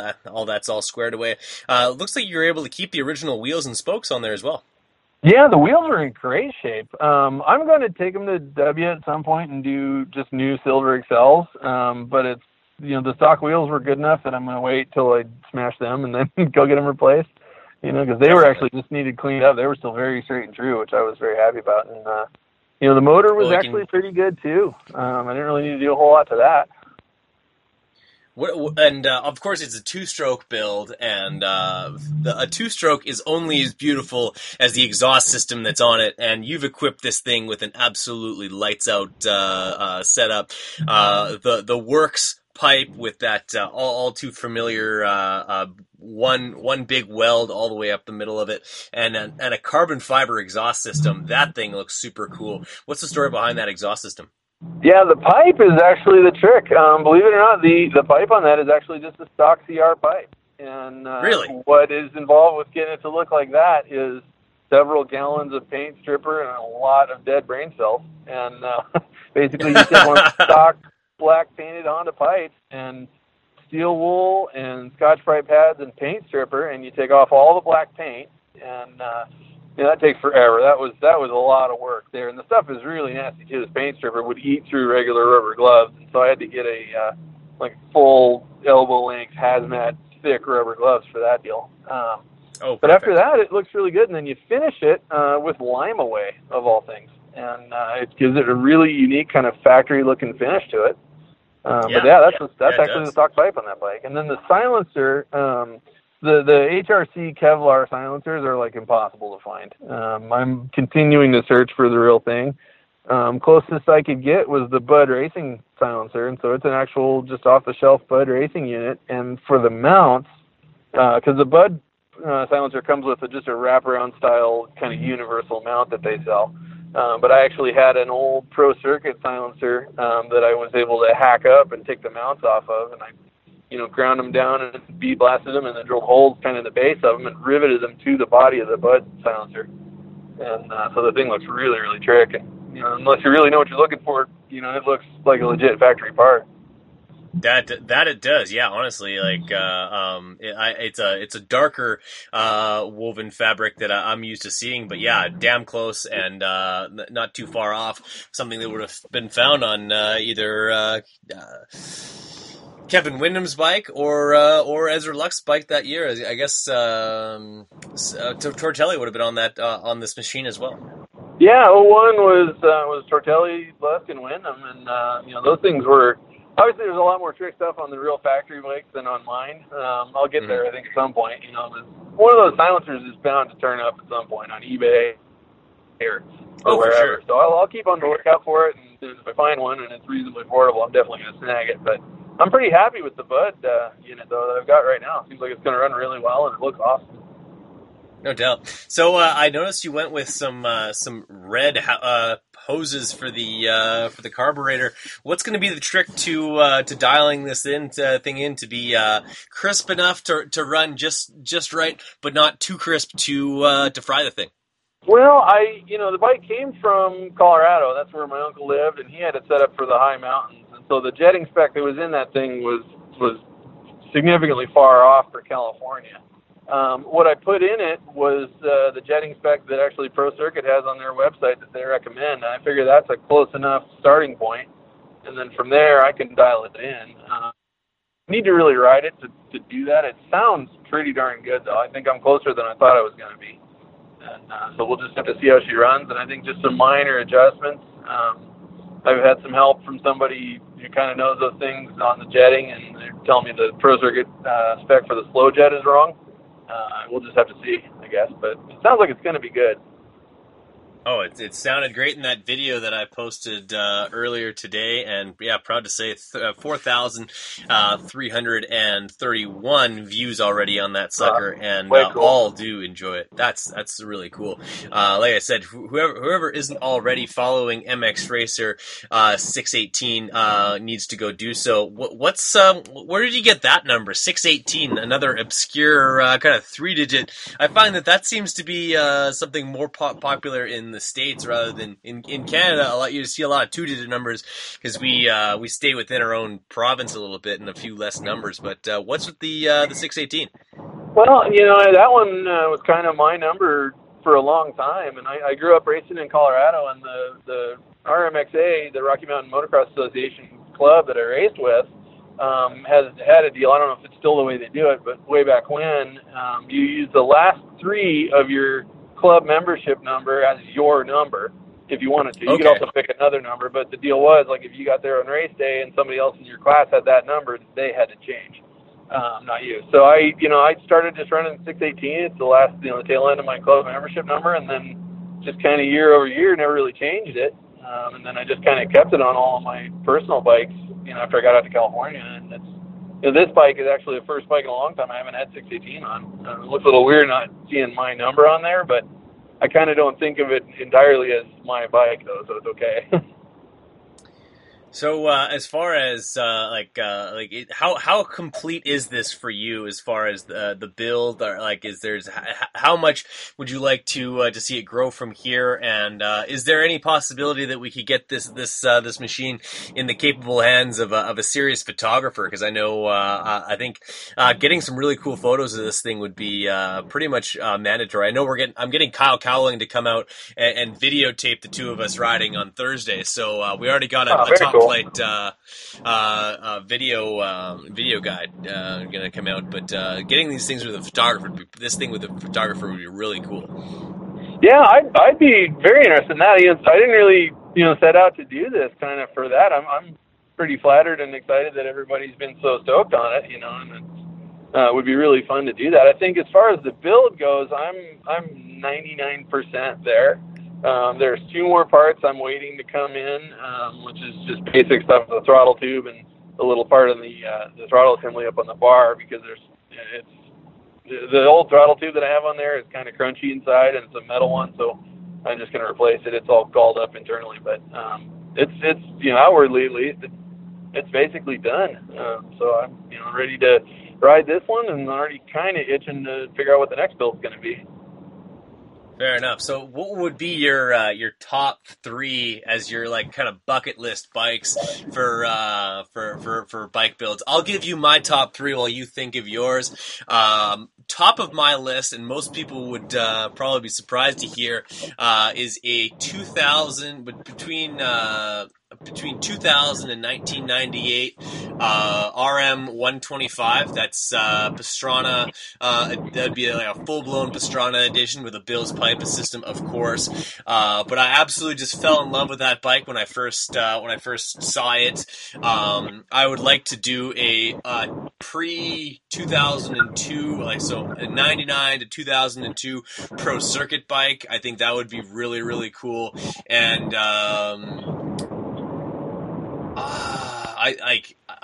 that's all squared away. Looks like you were able to keep the original wheels and spokes on there as well. Yeah, the wheels are in great shape. I'm going to take them to W at some point and do just new silver XLs, but it's, you know, the stock wheels were good enough that I'm going to wait till I smash them and then go get them replaced, you know, because they were actually just needed cleaned up. They were still very straight and true, which I was very happy about. And, you know, the motor was actually pretty good too. I didn't really need to do a whole lot to that. And, of course, it's a two-stroke build, and a two-stroke is only as beautiful as the exhaust system that's on it, and you've equipped this thing with an absolutely lights-out setup. The works pipe with that all too familiar one big weld all the way up the middle of it, and a carbon fiber exhaust system. That thing looks super cool. What's the story behind that exhaust system? Yeah, the pipe is actually the trick. Believe it or not, the pipe on that is actually just a stock CR pipe. And really? What is involved with getting it to look like that is several gallons of paint stripper and a lot of dead brain cells. And basically, you get one stock black painted onto pipes and steel wool and Scotch Brite pads and paint stripper, and you take off all the black paint and... yeah, that takes forever. That was a lot of work there, and the stuff is really nasty too. This paint stripper would eat through regular rubber gloves, and so I had to get a like full elbow-length hazmat thick rubber gloves for that deal. But after that, it looks really good, and then you finish it with lime away of all things, and it gives it a really unique kind of factory-looking finish to it. That's actually the stock pipe on that bike, and then the silencer. The HRC Kevlar silencers are like impossible to find. I'm continuing to search for the real thing. Closest I could get was the Bud Racing silencer, and so it's an actual just off-the-shelf Bud Racing unit. And for the mounts, because the Bud silencer comes with just a wraparound style kind of universal mount that they sell. But I actually had an old Pro Circuit silencer that I was able to hack up and take the mounts off of, and I ground them down and bead blasted them, and then drilled holes kind of in the base of them and riveted them to the body of the Bud silencer. And so the thing looks really, really tricky. You know, unless you really know what you're looking for, you know, it looks like a legit factory part. That it does, yeah. Honestly, like it's a darker woven fabric that I'm used to seeing, but yeah, damn close and not too far off. Something that would have been found on either. Kevin Windham's bike or Ezra Luck's bike that year. I guess Tortelli would have been on that on this machine as well. Yeah, 01 was Tortelli, Luck, and Windham, and those things were Obviously, there's a lot more trick stuff on the real factory bikes than on mine. I'll get there, I think, at some point. You know, one of those silencers is bound to turn up at some point on eBay or wherever. Sure. So I'll keep on the lookout for it, and if I find one and it's reasonably affordable, I'm definitely going to snag it. But I'm pretty happy with the Bud unit, though, that I've got right now. It seems like it's going to run really well, and it looks awesome. No doubt. So I noticed you went with some red hoses for the carburetor. What's going to be the trick to dialing this thing in to be crisp enough to run just right, but not too crisp to fry the thing? Well, the bike came from Colorado. That's where my uncle lived, and he had it set up for the high mountains. And so the jetting spec that was in that thing was significantly far off for California. What I put in it was the jetting spec that actually Pro Circuit has on their website that they recommend. And I figure that's a close enough starting point, and then from there I can dial it in. Need to really ride it to do that. It sounds pretty darn good, though. I think I'm closer than I thought I was going to be. And, so we'll just have to see how she runs, and I think just some minor adjustments. I've had some help from somebody who kind of knows those things on the jetting, and they're telling me the Pro Circuit spec for the slow jet is wrong. We'll just have to see, I guess, but it sounds like it's going to be good. Oh, it sounded great in that video that I posted earlier today, and yeah, proud to say 4,331 views already on that sucker, and cool. All do enjoy it. That's really cool. Like I said, whoever isn't already following MX Racer 618 needs to go do so. Where did you get that number 618? Another obscure kind of three digit. I find that seems to be something more popular in the States rather than in Canada. You see a lot of two-digit numbers because we stay within our own province a little bit and a few less numbers. But what's with the 618? Well, that one was kind of my number for a long time, and I grew up racing in Colorado, and the RMXA, the Rocky Mountain Motocross Association club that I raced with, has had a deal. I don't know if it's still the way they do it, but way back when, you use the last three of your club membership number as your number if you wanted to. You could also pick another number, but the deal was, like, if you got there on race day and somebody else in your class had that number, they had to change, not you. So I started just running 618. It's the last, the tail end of my club membership number, and then just kind of year over year never really changed it, and then I just kind of kept it on all of my personal bikes after I got out to California. And this bike is actually the first bike in a long time I haven't had 618 on. It looks a little weird not seeing my number on there, but I kind of don't think of it entirely as my bike, though, so it's okay. So as far as how complete is this for you as far as the build? Or, how much would you like to see it grow from here? And is there any possibility that we could get this machine in the capable hands of a serious photographer? Because I know I think getting some really cool photos of this thing would be pretty much mandatory. I know I'm getting Kyle Cowling to come out and videotape the two of us riding on Thursday. So we already got a top cool. Flight video guide gonna come out, but getting these things with a photographer, would be really cool. Yeah, I'd be very interested in that. I didn't really set out to do this kind of for that. I'm pretty flattered and excited that everybody's been so stoked on it, and it would be really fun to do that. I think as far as the build goes, I'm 99% there. There's two more parts I'm waiting to come in, which is just basic stuff with the throttle tube and a little part of the throttle assembly up on the bar, because the old throttle tube that I have on there is kind of crunchy inside, and it's a metal one, so I'm just going to replace it. It's all galled up internally, but it's outwardly at least it's basically done. So I'm ready to ride this one, and I'm already kind of itching to figure out what the next build's going to be. Fair enough. So what would be your top three as your kind of bucket list bikes for bike builds? I'll give you my top three while you think of yours. Top of my list, and most people would probably be surprised to hear, is a 2000 between between 2000 and 1998 RM 125. That's Pastrana. That'd be like a full-blown Pastrana edition with a Bill's Pipe system, of course. But I absolutely just fell in love with that bike when I first saw it. I would like to do a pre-2002, like so, a 99 to 2002 Pro Circuit bike. I think that would be really, really cool. And I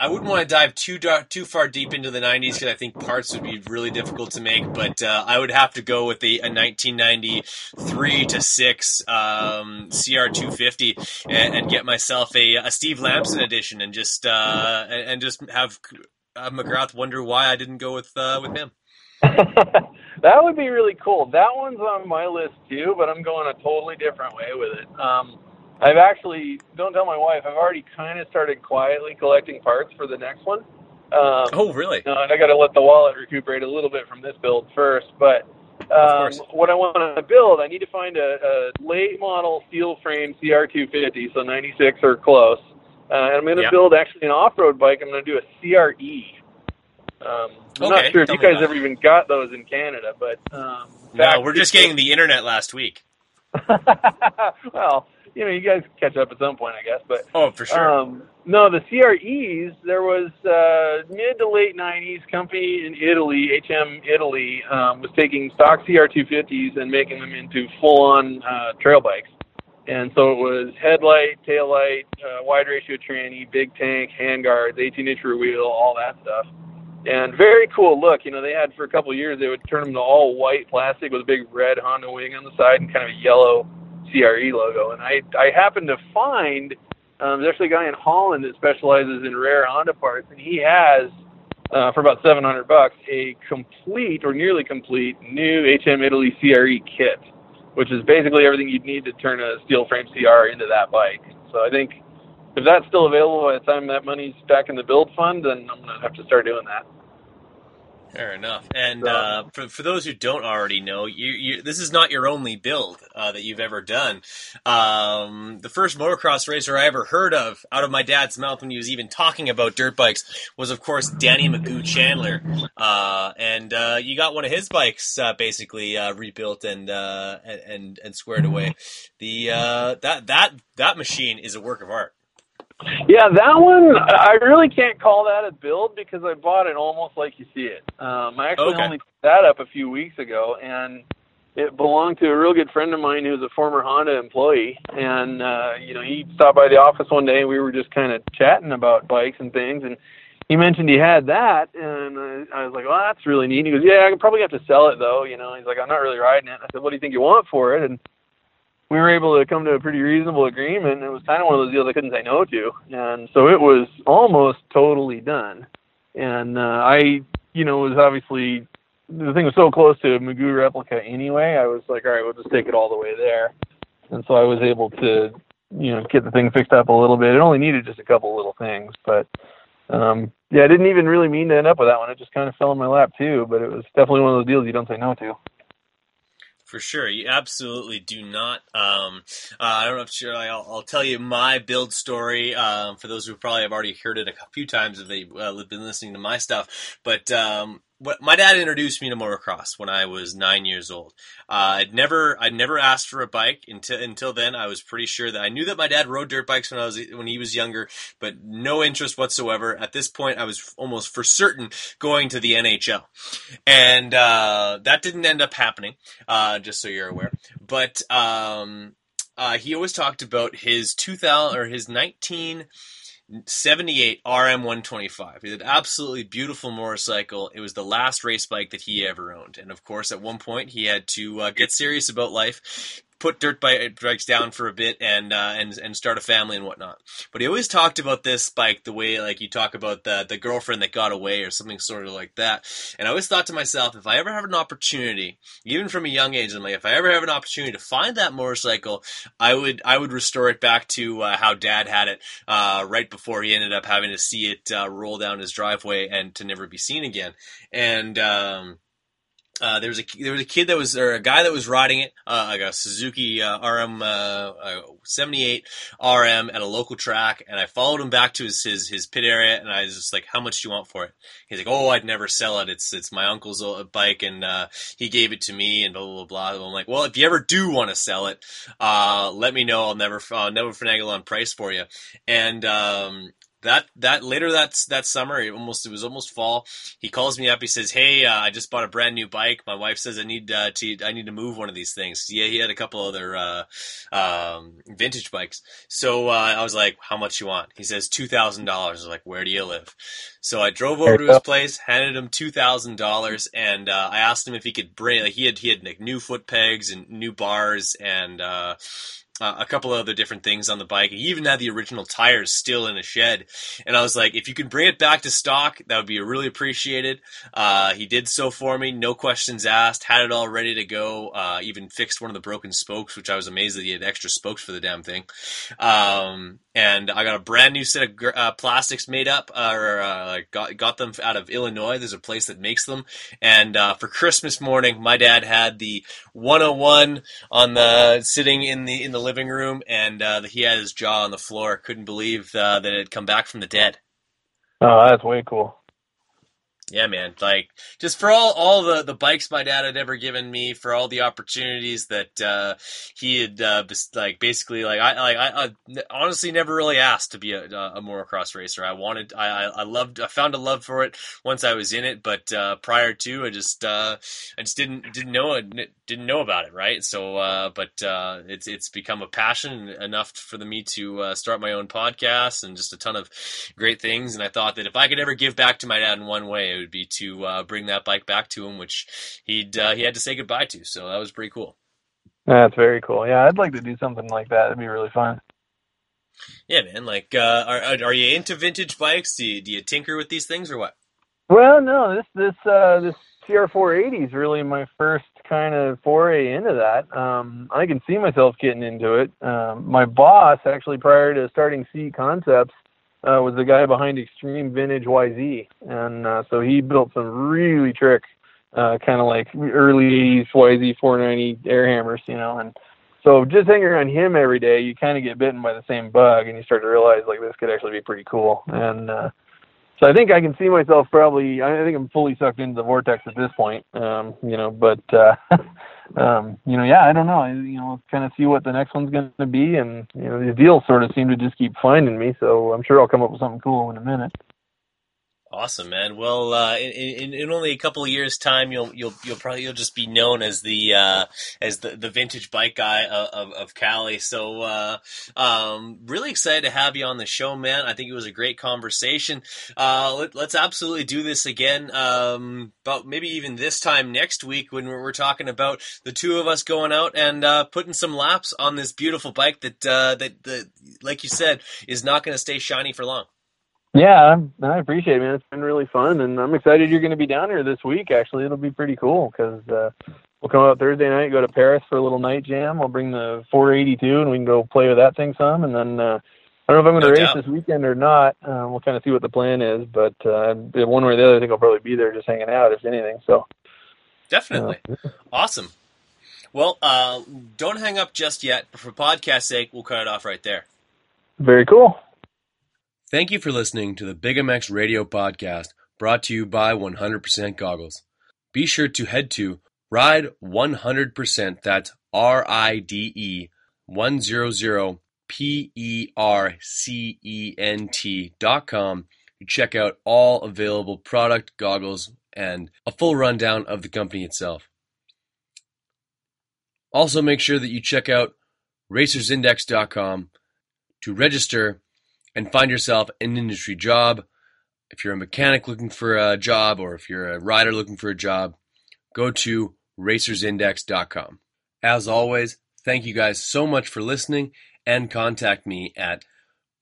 wouldn't want to dive too far deep into the 90s because I think parts would be really difficult to make, but I would have to go with a 1993 to 6 CR250 and get myself a Steve Lampson edition and just have McGrath wonder why I didn't go with him. That would be really cool. That one's on my list too, but I'm going a totally different way with it. I've actually, don't tell my wife, I've already kind of started quietly collecting parts for the next one. Oh, really? I got to let the wallet recuperate a little bit from this build first. But what I want to build, I need to find a late model steel frame CR250, so 96 or close. And I'm going to build actually an off-road bike. I'm going to do a CRE. Not sure if you guys ever even got those in Canada, but no, we're just getting the internet last week. Well, you know, you guys catch up at some point, I guess. But oh, for sure. No, the CREs. There was mid to late '90s company in Italy, HM Italy, was taking stock CR250s and making them into full-on trail bikes. And so it was headlight, taillight, wide ratio tranny, big tank, handguards, 18-inch rear wheel, all that stuff. And very cool look. You know, they had for a couple of years, they would turn them to all white plastic with a big red Honda wing on the side and kind of a yellow CRE logo. And I happened to find, there's actually a guy in Holland that specializes in rare Honda parts, and he has, for about $700, a complete or nearly complete new HM Italy CRE kit, which is basically everything you'd need to turn a steel frame CR into that bike. So I think if that's still available by the time that money's back in the build fund, then I'm going to have to start doing that. Fair enough. And for those who don't already know, you this is not your only build that you've ever done. The first motocross racer I ever heard of out of my dad's mouth when he was even talking about dirt bikes was, of course, Danny Magoo Chandler. And you got one of his bikes basically rebuilt and squared away. The that machine is a work of art. Yeah, that one, I really can't call that a build because I bought it almost like you see it. I actually only picked that up a few weeks ago, and it belonged to a real good friend of mine who was a former Honda employee. And, you know, he stopped by the office one day, and we were just kind of chatting about bikes and things. And he mentioned he had that, and I was like, well, that's really neat. He goes, yeah, I probably have to sell it, though. You know, he's like, I'm not really riding it. I said, what do you think you want for it? And we were able to come to a pretty reasonable agreement. It was kind of one of those deals I couldn't say no to. And so it was almost totally done. And was obviously, the thing was so close to a Magoo replica anyway, I was like, all right, we'll just take it all the way there. And so I was able to, you know, get the thing fixed up a little bit. It only needed just a couple little things. But, I didn't even really mean to end up with that one. It just kind of fell in my lap too. But it was definitely one of those deals you don't say no to. For sure, you absolutely do not. I don't know if I'll tell you my build story for those who probably have already heard it a few times if they've been listening to my stuff. But my dad introduced me to motocross when I was 9 years old. I'd never asked for a bike until then. I was pretty sure that I knew that my dad rode dirt bikes when he was younger, but no interest whatsoever. At this point, I was almost for certain going to the NHL, and that didn't end up happening. Just so you're aware, but he always talked about his 1978 RM125. It's an absolutely beautiful motorcycle. It was the last race bike that he ever owned. And of course, at one point, he had to get serious about life, put dirt bikes down for a bit, and start a family and whatnot. But he always talked about this bike the way, like, you talk about the girlfriend that got away or something sort of like that. And I always thought to myself, if I ever have an opportunity, even from a young age, I'm like, if I ever have an opportunity to find that motorcycle, I would restore it back to how Dad had it right before he ended up having to see it roll down his driveway and to never be seen again. And There was a kid that was, or a guy that was riding it, like a Suzuki RM 78 RM at a local track, and I followed him back to his pit area, and I was just like, "How much do you want for it?" He's like, "Oh, I'd never sell it. It's my uncle's old bike, and he gave it to me, and blah blah blah." I'm like, "Well, if you ever do want to sell it, let me know. I'll never finagle on price for you." And That later that summer, it was almost fall. He calls me up. He says, "Hey, I just bought a brand new bike. My wife says I need to move one of these things." Yeah, he had a couple other vintage bikes. So I was like, "How much you want?" He says, $2,000. I was like, "Where do you live?" So I drove over to his place, handed him $2,000, and I asked him if he could bring. Like, he had like new foot pegs and new bars and a couple of other different things on the bike. He even had the original tires still in a shed. And I was like, if you can bring it back to stock, that would be really appreciated. He did so for me. No questions asked. Had it all ready to go. Even fixed one of the broken spokes, which I was amazed that he had extra spokes for the damn thing. And I got a brand new set of plastics made up, got them out of Illinois. There's a place that makes them. And for Christmas morning, my dad had the 101 on the sitting in the living room, and he had his jaw on the floor. Couldn't believe that it had come back from the dead. Oh, that's way cool. Yeah, man. Like, just for all the bikes my dad had ever given me, for all the opportunities that he had, I honestly never really asked to be a motocross racer. I found a love for it once I was in it, but prior to, I just didn't know about it, right? So, but it's become a passion enough for me to start my own podcast and just a ton of great things. And I thought that if I could ever give back to my dad in one way, it would be to bring that bike back to him, which he had to say goodbye to. So that was pretty cool. That's very cool. Yeah, I'd like to do something like that. It'd be really fun. Yeah, man. Like, are you into vintage bikes? Do you tinker with these things or what? Well, no. This CR480 is really my first kind of foray into that. I can see myself getting into it. My boss, actually, prior to starting C Concepts, was the guy behind Extreme Vintage YZ, and so he built some really trick kind of like early 80s YZ 490 air hammers, you know. And so just hanging around him every day, you kind of get bitten by the same bug, and you start to realize, like, this could actually be pretty cool. And so I think I can see myself probably, I think I'm fully sucked into the vortex at this point, you know, but, you know, yeah, I don't know. You know, kind of see what the next one's going to be. And, you know, the deals sort of seem to just keep finding me. So I'm sure I'll come up with something cool in a minute. Awesome, man. Well, in only a couple of years' time, you'll probably just be known as the vintage bike guy of Cali. So, really excited to have you on the show, man. I think it was a great conversation. Let's absolutely do this again. About maybe even this time next week when we're talking about the two of us going out and putting some laps on this beautiful bike that like you said, is not going to stay shiny for long. Yeah, I appreciate it, man. It's been really fun, and I'm excited you're going to be down here this week, actually. It'll be pretty cool, because we'll come out Thursday night, go to Paris for a little night jam. I'll bring the 482, and we can go play with that thing some, and then I don't know if I'm going to race this weekend or not. We'll kind of see what the plan is, but one way or the other, I think I'll probably be there just hanging out, if anything. So definitely. Awesome. Well, don't hang up just yet, but for podcast sake, we'll cut it off right there. Very cool. Thank you for listening to the Big MX Radio Podcast, brought to you by 100% Goggles. Be sure to head to Ride100%, that's RIDE, 100percent.com to check out all available product, goggles, and a full rundown of the company itself. Also make sure that you check out RacersIndex.com to register and find yourself an industry job. If you're a mechanic looking for a job, or if you're a rider looking for a job, go to racersindex.com. As always, thank you guys so much for listening, and contact me at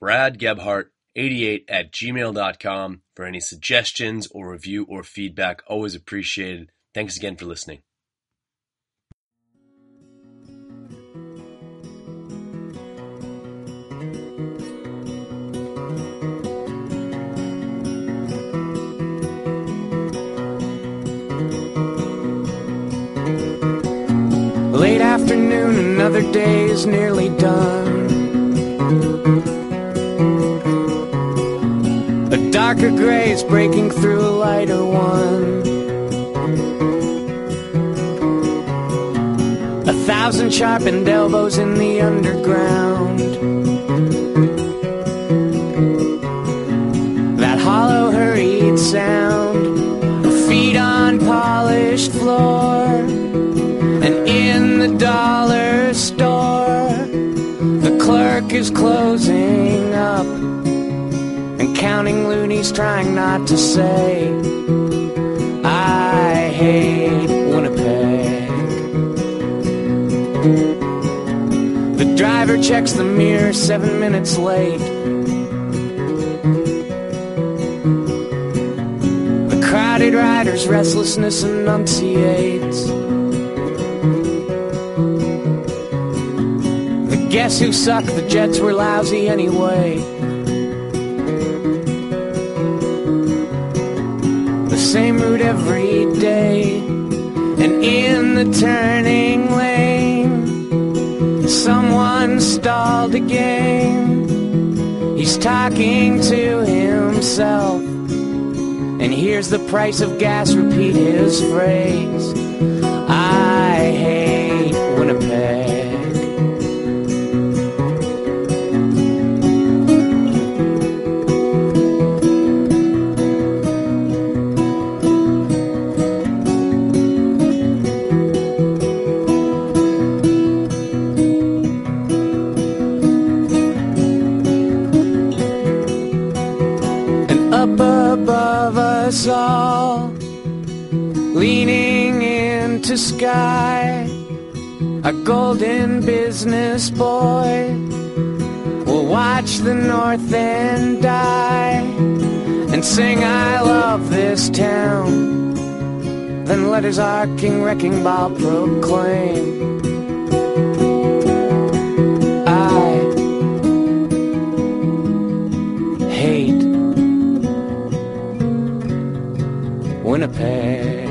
bradgebhart88@gmail.com for any suggestions or review or feedback. Always appreciated. Thanks again for listening. another day is nearly done. A darker gray is breaking through a lighter one. 1,000 sharpened elbows in the underground. That hollow, hurried sound of feet on polished floor. And in the dollar store, the clerk is closing up and counting loonies, trying not to say, I hate Winnipeg. The driver checks the mirror 7 minutes late. The crowded rider's restlessness enunciates. The guess who sucked, the Jets were lousy anyway. The same route every day. And in the turning lane, someone stalled again. He's talking to himself and hears the price of gas repeat his phrase, I hate Winnipeg. All leaning into sky, a golden business boy will watch the north end die and sing I love this town. Then letters arcing wrecking ball proclaim, I hate Winnipeg.